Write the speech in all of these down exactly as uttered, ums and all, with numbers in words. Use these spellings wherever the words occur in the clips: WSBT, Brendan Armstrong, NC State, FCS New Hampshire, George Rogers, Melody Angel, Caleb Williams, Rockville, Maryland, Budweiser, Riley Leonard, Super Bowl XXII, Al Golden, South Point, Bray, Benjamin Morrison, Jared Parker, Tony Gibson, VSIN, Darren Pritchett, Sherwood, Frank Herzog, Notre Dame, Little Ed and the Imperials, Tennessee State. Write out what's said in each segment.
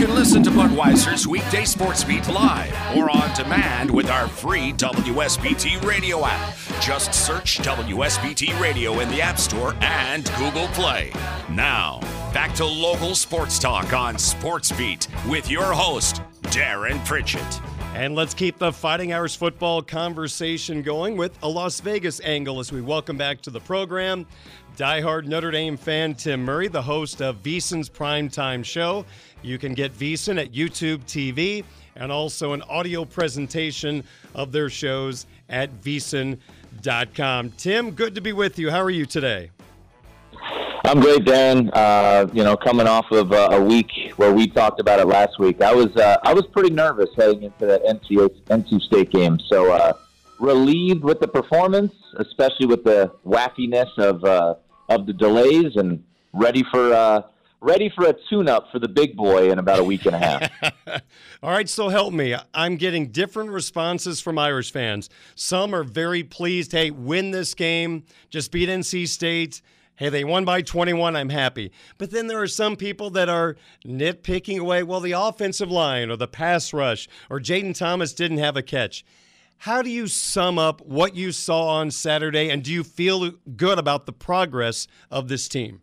You can listen to Budweiser's Weekday Sports Beat live or on demand with our free W S B T radio app. Just search W S B T Radio in the App Store and Google Play. Now, back to local sports talk on Sports Beat with your host, Darren Pritchett. And let's keep the Fighting Irish football conversation going with a Las Vegas angle as we welcome back to the program diehard Notre Dame fan Tim Murray, the host of VSIN's Primetime Show. You can get VSIN at YouTube T V and also an audio presentation of their shows at V S I N dot com. Tim, good to be with you. How are you today? I'm great, Dan. Uh, you know, coming off of uh, a week where we talked about it last week, I was uh, I was pretty nervous heading into that N C State game. So uh, relieved with the performance, especially with the wackiness of uh, of the delays, and ready for uh, ready for a tune-up for the big boy in about a week and a half. All right, so help me. I'm getting different responses from Irish fans. Some are very pleased. Hey, win this game. Just beat N C State. Hey, they won by twenty-one, I'm happy. But then there are some people that are nitpicking away, well, the offensive line or the pass rush or Jaden Thomas didn't have a catch. How do you sum up what you saw on Saturday, and do you feel good about the progress of this team?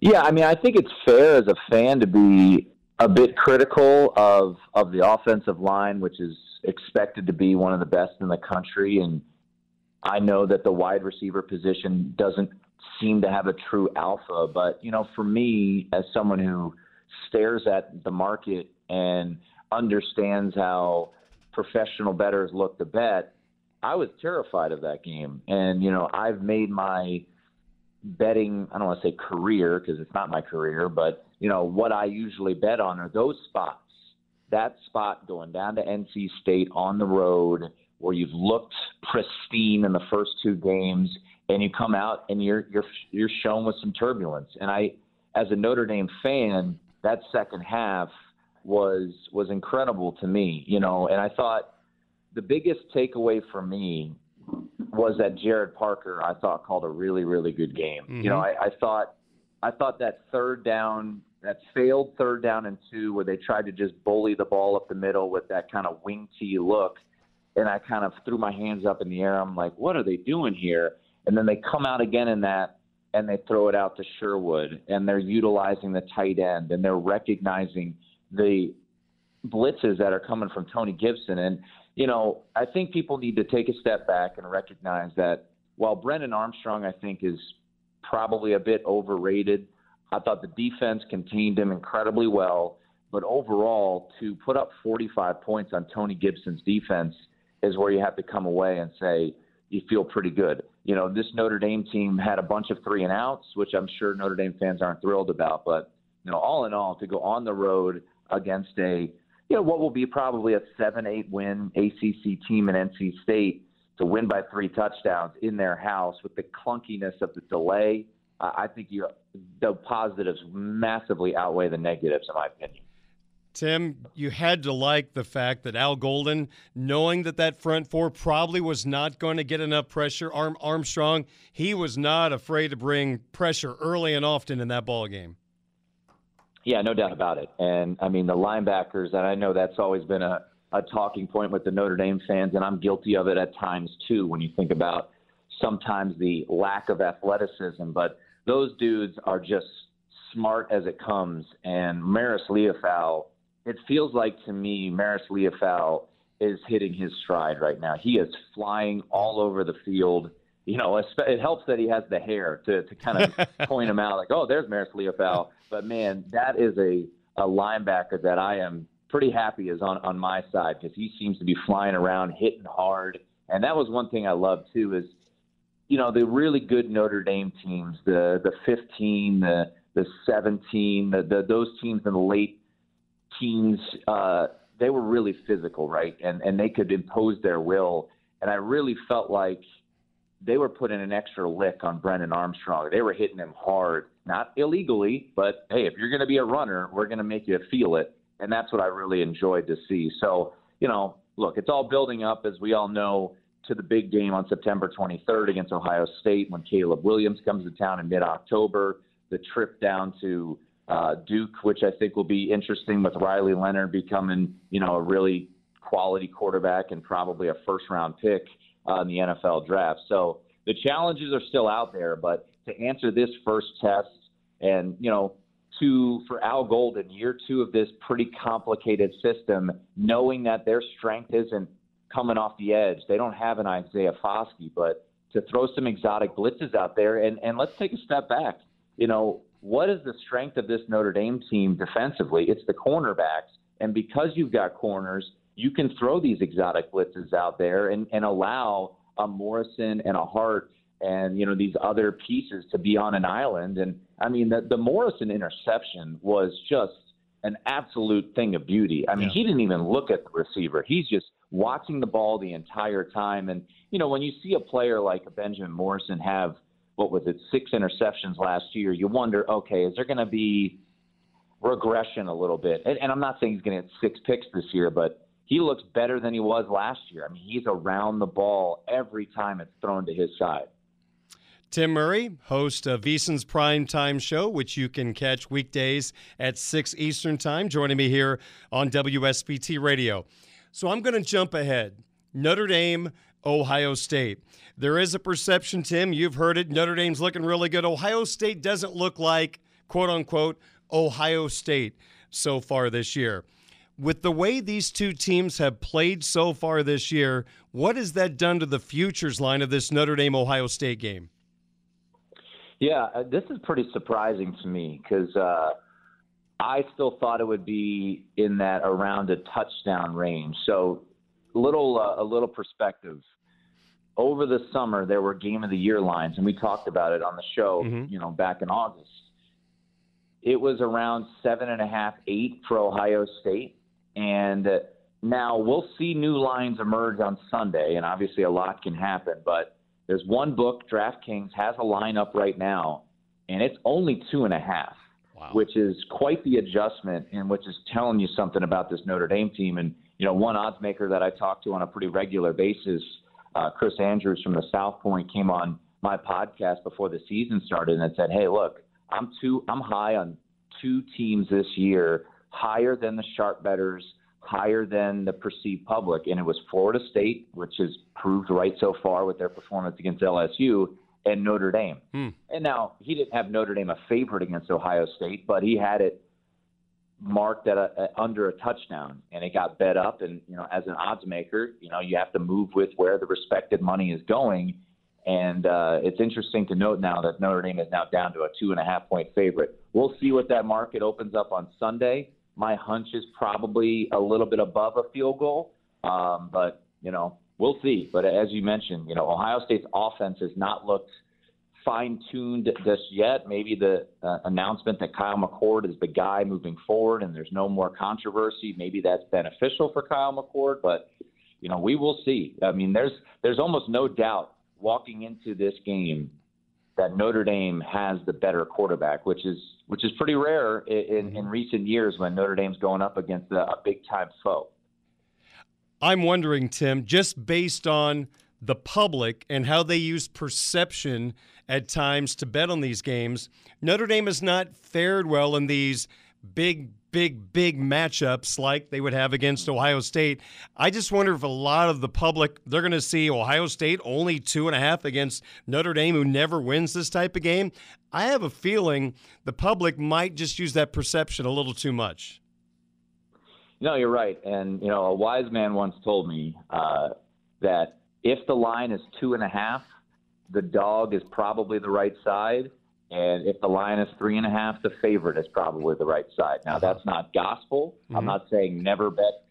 Yeah, I mean, I think it's fair as a fan to be a bit critical of, of the offensive line, which is expected to be one of the best in the country, and I know that the wide receiver position doesn't seem to have a true alpha, but, you know, for me, as someone who stares at the market and understands how professional bettors look to bet, I was terrified of that game. And, you know, I've made my betting, I don't want to say career because it's not my career, but, you know, what I usually bet on are those spots. That spot going down to N C State on the road where you've looked pristine in the first two games and you come out and you're, you're, you're shown with some turbulence. And I, as a Notre Dame fan, that second half was, was incredible to me, you know, and I thought the biggest takeaway for me was that Jared Parker, I thought, called a really, really good game. Mm-hmm. You know, I, I thought, I thought that third down, that failed third down and two, where they tried to just bully the ball up the middle with that kind of wing tee look. And I kind of threw my hands up in the air. I'm like, what are they doing here? And then they come out again in that, and they throw it out to Sherwood, and they're utilizing the tight end, and they're recognizing the blitzes that are coming from Tony Gibson. And, you know, I think people need to take a step back and recognize that while Brendan Armstrong, I think, is probably a bit overrated, I thought the defense contained him incredibly well. But overall, to put up forty-five points on Tony Gibson's defense is where you have to come away and say you feel pretty good. You know, this Notre Dame team had a bunch of three and outs, which I'm sure Notre Dame fans aren't thrilled about. But, you know, all in all, to go on the road against a, you know, what will be probably a seven eight win A C C team in N C State, to win by three touchdowns in their house with the clunkiness of the delay, uh, I think you the positives massively outweigh the negatives, in my opinion. Tim, you had to like the fact that Al Golden, knowing that that front four probably was not going to get enough pressure, Arm Armstrong, he was not afraid to bring pressure early and often in that ball game. Yeah, no doubt about it. And, I mean, the linebackers, and I know that's always been a, a talking point with the Notre Dame fans, and I'm guilty of it at times too when you think about sometimes the lack of athleticism. But those dudes are just smart as it comes, and Marist Liufau, it feels like to me, Marist Liufau is hitting his stride right now. He is flying all over the field. You know, it helps that he has the hair to, to kind of point him out like, oh, there's Marist Liufau. But, man, that is a, a linebacker that I am pretty happy is on, on my side because he seems to be flying around, hitting hard. And that was one thing I loved, too, is, you know, the really good Notre Dame teams, the the fifteen, the the seventeen, the, the, those teams in the late teens, uh, they were really physical, right? And and they could impose their will. And I really felt like they were putting an extra lick on Brendan Armstrong. They were hitting him hard, not illegally, but, hey, if you're going to be a runner, we're going to make you feel it. And that's what I really enjoyed to see. So, you know, look, it's all building up, as we all know, to the big game on September twenty-third against Ohio State when Caleb Williams comes to town in mid-October, the trip down to uh, Duke, which I think will be interesting with Riley Leonard becoming, you know, a really quality quarterback and probably a first-round pick uh, in the N F L draft. So the challenges are still out there, but to answer this first test and, you know, to, for Al Golden, year two of this pretty complicated system, knowing that their strength isn't coming off the edge. They don't have an Isaiah Foskey, but to throw some exotic blitzes out there, and, and let's take a step back. You know, what is the strength of this Notre Dame team defensively? It's the cornerbacks, and because you've got corners, you can throw these exotic blitzes out there and, and allow a Morrison and a Hart and, you know, these other pieces to be on an island. And, I mean, the, the Morrison interception was just an absolute thing of beauty. I mean, yeah. He didn't even look at the receiver. He's just watching the ball the entire time. And, you know, when you see a player like Benjamin Morrison have, what was it, six interceptions last year, you wonder, okay, is there going to be regression a little bit? And, and I'm not saying he's going to get six picks this year, but he looks better than he was last year. I mean, he's around the ball every time it's thrown to his side. Tim Murray, host of VSiN's Primetime Show, which you can catch weekdays at six Eastern Time, joining me here on W S B T Radio. So I'm going to jump ahead. Notre Dame, Ohio State. There is a perception, Tim, you've heard it, Notre Dame's looking really good. Ohio State doesn't look like, quote-unquote, Ohio State so far this year. With the way these two teams have played so far this year, what has that done to the futures line of this Notre Dame-Ohio State game? Yeah, this is pretty surprising to me because uh, I still thought it would be in that around a touchdown range. So little, uh, a little perspective. Over the summer, there were game of the year lines, and we talked about it on the show, mm-hmm. you know, back in August. It was around seven and a half, eight for Ohio State. And now we'll see new lines emerge on Sunday, and obviously a lot can happen, but there's one book, DraftKings, has a line up right now, and it's only two and a half, wow. which is quite the adjustment and which is telling you something about this Notre Dame team. And, you know, one odds maker that I talk to on a pretty regular basis, uh, Chris Andrews from the South Point, came on my podcast before the season started and said, hey, look, I'm too, I'm high on two teams this year, higher than the sharp bettors, higher than the perceived public, and it was Florida State, which has proved right so far with their performance against L S U, and Notre Dame. Hmm. And now, he didn't have Notre Dame a favorite against Ohio State, but he had it marked at, a, at under a touchdown, and it got bet up. And, you know, as an odds maker, you know, you have to move with where the respected money is going. And uh, it's interesting to note now that Notre Dame is now down to a two-and-a-half-point favorite. We'll see what that market opens up on Sunday. My hunch is probably a little bit above a field goal, um, but, you know, we'll see. But as you mentioned, you know, Ohio State's offense has not looked fine-tuned just yet. Maybe the uh, announcement that Kyle McCord is the guy moving forward and there's no more controversy, maybe that's beneficial for Kyle McCord, but, you know, we will see. I mean, there's there's almost no doubt walking into this game that Notre Dame has the better quarterback, which is which is pretty rare in, in, in recent years when Notre Dame's going up against a, a big-time foe. I'm wondering, Tim, just based on the public and how they use perception at times to bet on these games, Notre Dame has not fared well in these big, big, big matchups like they would have against Ohio State. I just wonder if a lot of the public, they're going to see Ohio State only two and a half against Notre Dame, who never wins this type of game. I have a feeling the public might just use that perception a little too much. No, you're right. And, you know, a wise man once told me uh, that if the line is two and a half, the dog is probably the right side. And if the line is three and a half, the favorite is probably the right side. Now, that's not gospel. Mm-hmm. I'm not saying never bet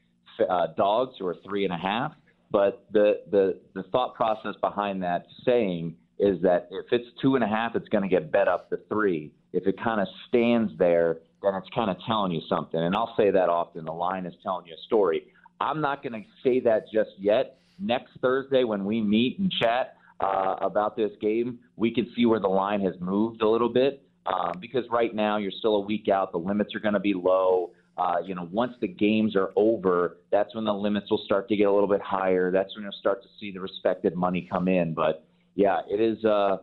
uh, dogs who are three and a half. But the, the, the thought process behind that saying is that if it's two and a half, it's going to get bet up to three. if it kind of stands there, then it's kind of telling you something. And I'll say that often. The line is telling you a story. I'm not going to say that just yet. Next Thursday when we meet and chat uh, about this game, we can see where the line has moved a little bit uh, because right now you're still a week out. The limits are going to be low. Uh, you know, once the games are over, that's when the limits will start to get a little bit higher. That's when you'll start to see the respected money come in. But, yeah, it is uh,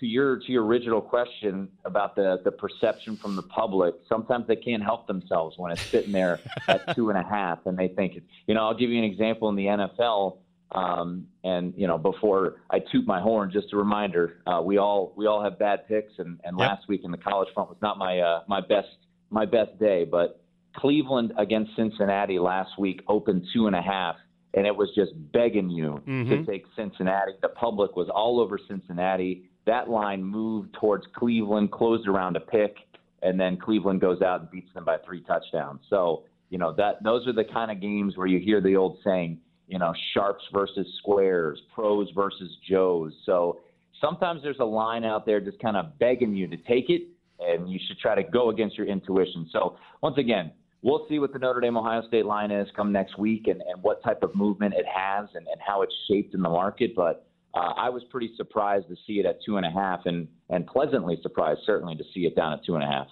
to your to your original question about the, the perception from the public. Sometimes they can't help themselves when it's sitting there at two and a half, and they think, you know, I'll give you an example in the N F L. Um, and, you know, before I toot my horn, just a reminder, uh, we all we all have bad picks. And, and yep. Last week in the college front was not my uh, my best my best day, but Cleveland against Cincinnati last week opened two and a half, and it was just begging you mm-hmm. to take Cincinnati. The public was all over Cincinnati. That line moved towards Cleveland, closed around a pick, and then Cleveland goes out and beats them by three touchdowns. So, you know, that those are the kind of games where you hear the old saying, you know, sharps versus squares, pros versus Joes. So sometimes there's a line out there just kind of begging you to take it, and you should try to go against your intuition. So once again, we'll see what the Notre Dame-Ohio State line is come next week and, and what type of movement it has and, and how it's shaped in the market. But uh, I was pretty surprised to see it at two and a half and, and pleasantly surprised, certainly, to see it down at two and a half.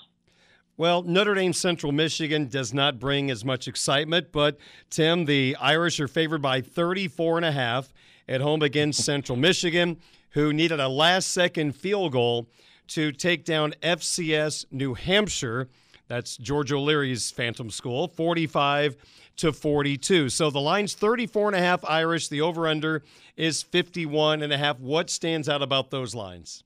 Well, Notre Dame Central Michigan does not bring as much excitement, but, Tim, the Irish are favored by thirty-four and a half at home against Central Michigan, who needed a last-second field goal to take down F C S New Hampshire. That's George O'Leary's Phantom School, forty-five to forty-two. So the line's thirty-four and a half Irish. The over-under is fifty-one and a half. What stands out about those lines?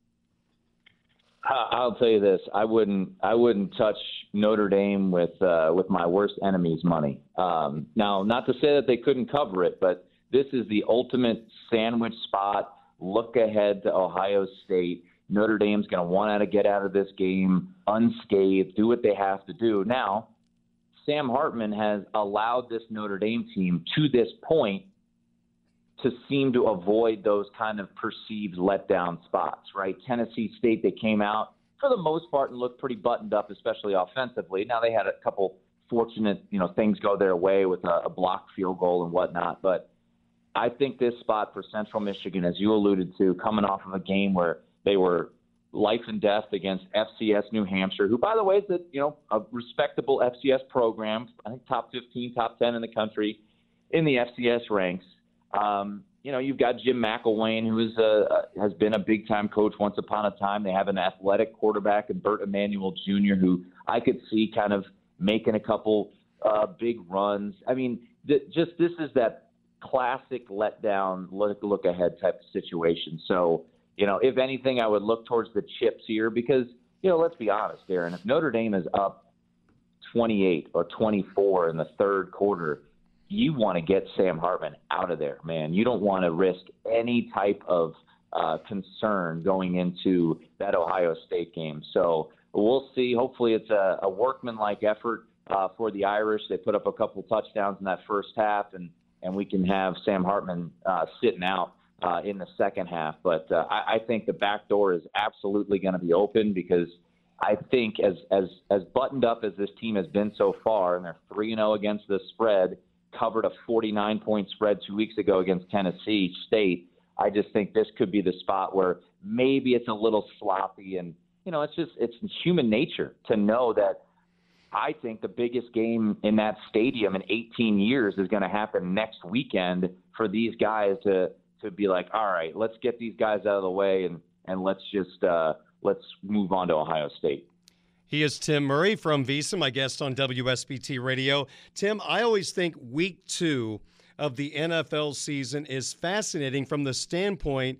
I'll tell you this: I wouldn't, I wouldn't touch Notre Dame with uh, with my worst enemy's money. Um, now, not to say that they couldn't cover it, but this is the ultimate sandwich spot. Look ahead to Ohio State. Notre Dame's going to want to get out of this game unscathed, do what they have to do. Now, Sam Hartman has allowed this Notre Dame team to this point to seem to avoid those kind of perceived letdown spots, right? Tennessee State, they came out for the most part and looked pretty buttoned up, especially offensively. Now, they had a couple fortunate, you know, things go their way with a, a blocked field goal and whatnot. But I think this spot for Central Michigan, as you alluded to, coming off of a game where they were life and death against F C S New Hampshire, who, by the way, is a, you know, a respectable F C S program, I think top fifteen, top ten in the country in the F C S ranks. Um, you know, you've got Jim McElwain, who is a, has been a big-time coach once upon a time. They have an athletic quarterback in Burt Emanuel Junior, who I could see kind of making a couple uh, big runs. I mean, th- just this is that classic letdown, look, look-ahead type of situation. So, you know, if anything, I would look towards the chips here because, you know, let's be honest, Darren, if Notre Dame is up twenty-eight or twenty-four in the third quarter, you want to get Sam Hartman out of there, man. You don't want to risk any type of uh, concern going into that Ohio State game. So we'll see. Hopefully it's a, a workmanlike effort uh, for the Irish. They put up a couple touchdowns in that first half, and, and we can have Sam Hartman uh, sitting out Uh, in the second half. But uh, I, I think the back door is absolutely going to be open because I think as as as buttoned up as this team has been so far, and they're three and oh against the spread, covered a forty-nine point spread two weeks ago against Tennessee State, I just think this could be the spot where maybe it's a little sloppy. And, you know, it's just it's human nature to know that I think the biggest game in that stadium in eighteen years is going to happen next weekend for these guys to – to be like, all right, let's get these guys out of the way and, and let's just uh, let's move on to Ohio State. He is Tim Murray from VSiN, my guest on W S B T Radio. Tim, I always think week two of the N F L season is fascinating from the standpoint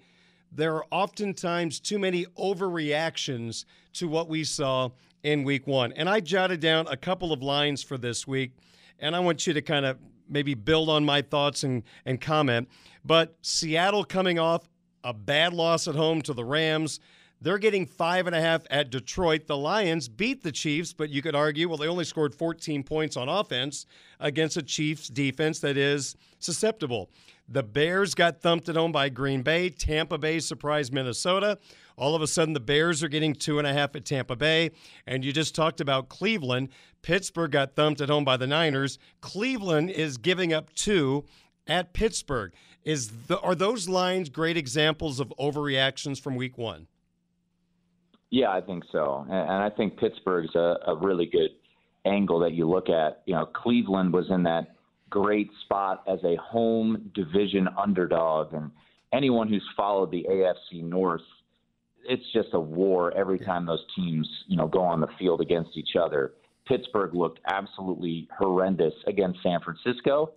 there are oftentimes too many overreactions to what we saw in week one. And I jotted down a couple of lines for this week, and I want you to kind of maybe build on my thoughts and, and comment. But Seattle coming off a bad loss at home to the Rams. They're getting five and a half at Detroit. The Lions beat the Chiefs, but you could argue, well, they only scored fourteen points on offense against a Chiefs defense that is susceptible. The Bears got thumped at home by Green Bay. Tampa Bay surprised Minnesota. All of a sudden, the Bears are getting two and a half at Tampa Bay. And you just talked about Cleveland. Pittsburgh got thumped at home by the Niners. Cleveland is giving up two at Pittsburgh. Is the, are those lines great examples of overreactions from week one? Yeah, I think so. And, and I think Pittsburgh's a, a really good angle that you look at. You know, Cleveland was in that great spot as a home division underdog. And anyone who's followed the A F C North, it's just a war every time those teams, you know, go on the field against each other. Pittsburgh looked absolutely horrendous against San Francisco.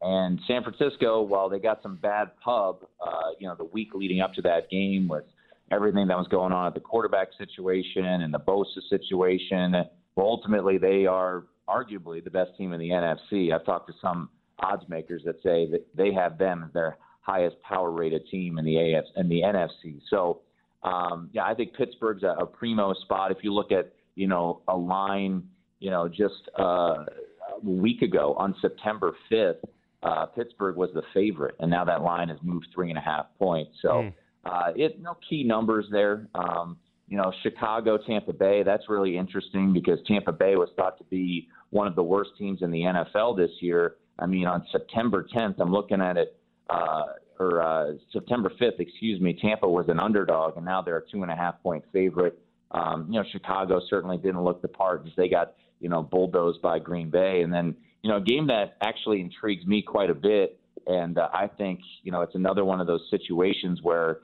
And San Francisco, while they got some bad pub, uh, you know, the week leading up to that game with everything that was going on at the quarterback situation and the Bosa situation, well, ultimately they are arguably the best team in the N F C. I've talked to some odds makers that say that they have them as their highest power-rated team in the A F C and the N F C. So, um, yeah, I think Pittsburgh's a, a primo spot. If you look at, you know, a line, you know, just uh, a week ago on September fifth, Uh, Pittsburgh was the favorite, and now that line has moved three and a half points. So mm. uh, it no key numbers there. Um, you know, Chicago, Tampa Bay, that's really interesting because Tampa Bay was thought to be one of the worst teams in the N F L this year. I mean, on September tenth, I'm looking at it, uh, or uh, September fifth, excuse me, Tampa was an underdog, and now they're a two-and-a-half-point favorite. Um, you know, Chicago certainly didn't look the part because they got, you know, bulldozed by Green Bay. And then, you know, a game that actually intrigues me quite a bit, and uh, I think, you know, it's another one of those situations where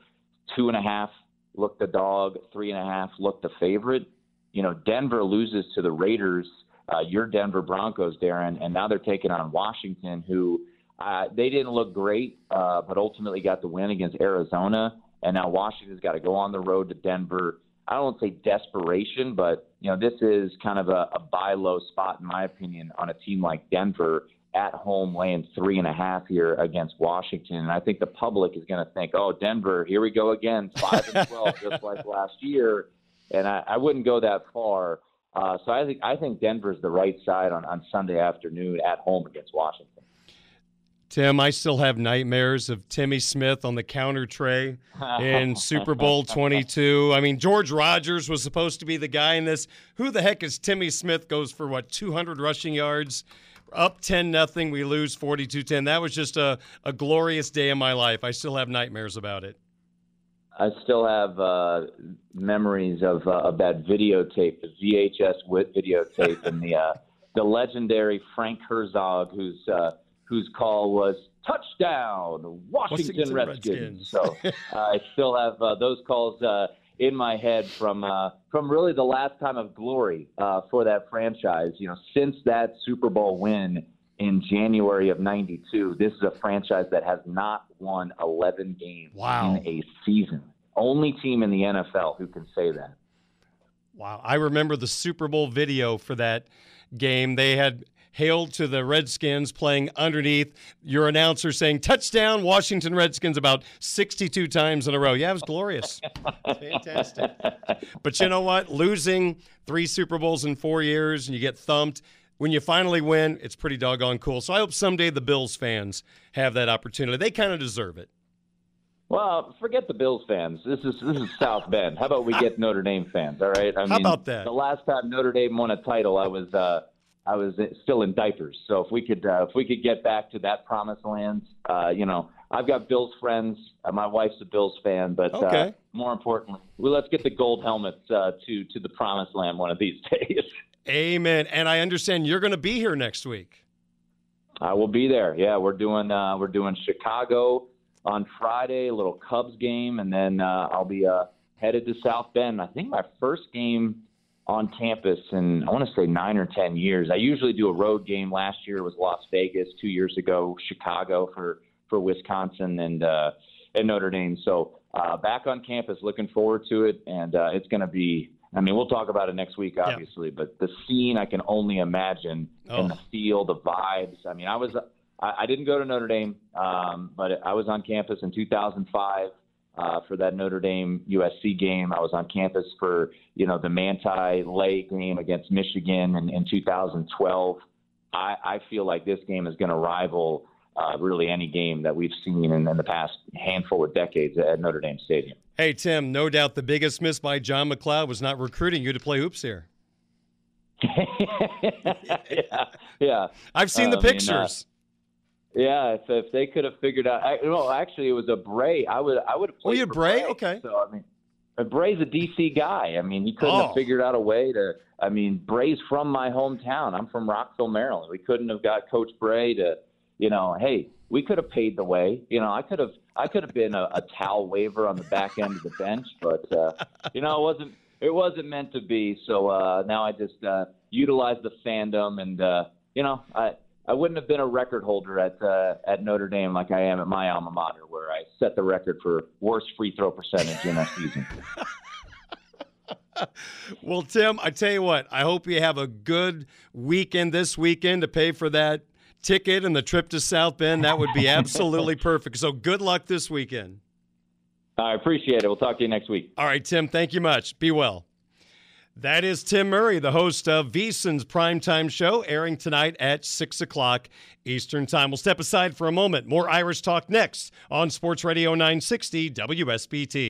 two and a half looked the dog, three and a half looked the favorite. You know, Denver loses to the Raiders, uh, your Denver Broncos, Darren, and now they're taking on Washington, who uh, they didn't look great, uh, but ultimately got the win against Arizona, and now Washington's got to go on the road to Denver. I don't say desperation, but, you know, this is kind of a, a buy low spot, in my opinion, on a team like Denver at home laying three and a half here against Washington. And I think the public is going to think, oh, Denver, here we go again, five and twelve, just like last year. And I, I wouldn't go that far. Uh, so I think I think Denver's the right side on, on Sunday afternoon at home against Washington. Tim, I still have nightmares of Timmy Smith on the counter tray in Super Bowl twenty-two. I mean, George Rogers was supposed to be the guy in this. Who the heck is Timmy Smith? Goes for, what, two hundred rushing yards, up ten nothing. We lose forty-two ten. That was just a, a glorious day in my life. I still have nightmares about it. I still have uh, memories of, uh, of that videotape, the V H S videotape, and the, uh, the legendary Frank Herzog, who's uh, – whose call was touchdown, Washington, Washington Redskins. Redskins. So uh, I still have uh, those calls uh, in my head from uh, from really the last time of glory uh, for that franchise. You know, since that Super Bowl win in January of ninety-two, this is a franchise that has not won eleven games wow. in a season. Only team in the N F L who can say that. Wow. I remember the Super Bowl video for that game. They had hailed to the Redskins playing underneath your announcer saying, touchdown, Washington Redskins, about sixty-two times in a row. Yeah, it was glorious. Fantastic. But you know what? Losing three Super Bowls in four years and you get thumped. When you finally win, it's pretty doggone cool. So I hope someday the Bills fans have that opportunity. They kind of deserve it. Well, forget the Bills fans. This is this is South Bend. How about we get Notre Dame fans, all right? I mean, how about that? The last time Notre Dame won a title, I was uh, – I was still in diapers. So if we could uh, if we could get back to that promised land, uh, you know, I've got Bills friends. Uh, my wife's a Bills fan, but okay. uh, more importantly, well, let's get the gold helmets uh, to to the promised land one of these days. Amen. And I understand you're going to be here next week. I will be there. Yeah, we're doing uh, we're doing Chicago on Friday, a little Cubs game, and then uh, I'll be uh, headed to South Bend. I think my first game on campus in, I want to say, nine or ten years. I usually do a road game. Last year was Las Vegas. Two years ago, Chicago for, for Wisconsin and uh, and Notre Dame. So uh, back on campus, looking forward to it. And uh, it's going to be, I mean, we'll talk about it next week, obviously. Yeah. But the scene I can only imagine, oh. and the feel, the vibes. I mean, I was, I, I didn't go to Notre Dame, um, but I was on campus in two thousand five. Uh, for that Notre Dame U S C game. I was on campus for, you know, the Manti Lay game against Michigan in, in two thousand twelve. I, I feel like this game is going to rival uh, really any game that we've seen in, in the past handful of decades at Notre Dame Stadium. Hey, Tim, no doubt the biggest miss by John McLeod was not recruiting you to play hoops here. yeah, yeah. I've seen the I pictures. Mean, uh, yeah, if, if they could have figured out. I, well, actually, it was a Bray. I would I would have played. Were you Bray? Bray? Okay. So, I mean, Bray's a D C guy. I mean, he couldn't oh. have figured out a way to. I mean, Bray's from my hometown. I'm from Rockville, Maryland. We couldn't have got Coach Bray to, you know, hey, we could have paid the way. You know, I could have I could have been a, a towel waver on the back end of the bench, but uh, you know, it wasn't. It wasn't meant to be, so uh, now I just uh, utilize the fandom, and uh, you know, I I wouldn't have been a record holder at uh, at Notre Dame like I am at my alma mater, where I set the record for worst free throw percentage in a season. Well, Tim, I tell you what, I hope you have a good weekend this weekend to pay for that ticket and the trip to South Bend. That would be absolutely perfect. So good luck this weekend. I appreciate it. We'll talk to you next week. All right, Tim, thank you much. Be well. That is Tim Murray, the host of V S I N's Primetime Show, airing tonight at six o'clock Eastern Time. We'll step aside for a moment. More Irish Talk next on Sports Radio nine sixty W S B T.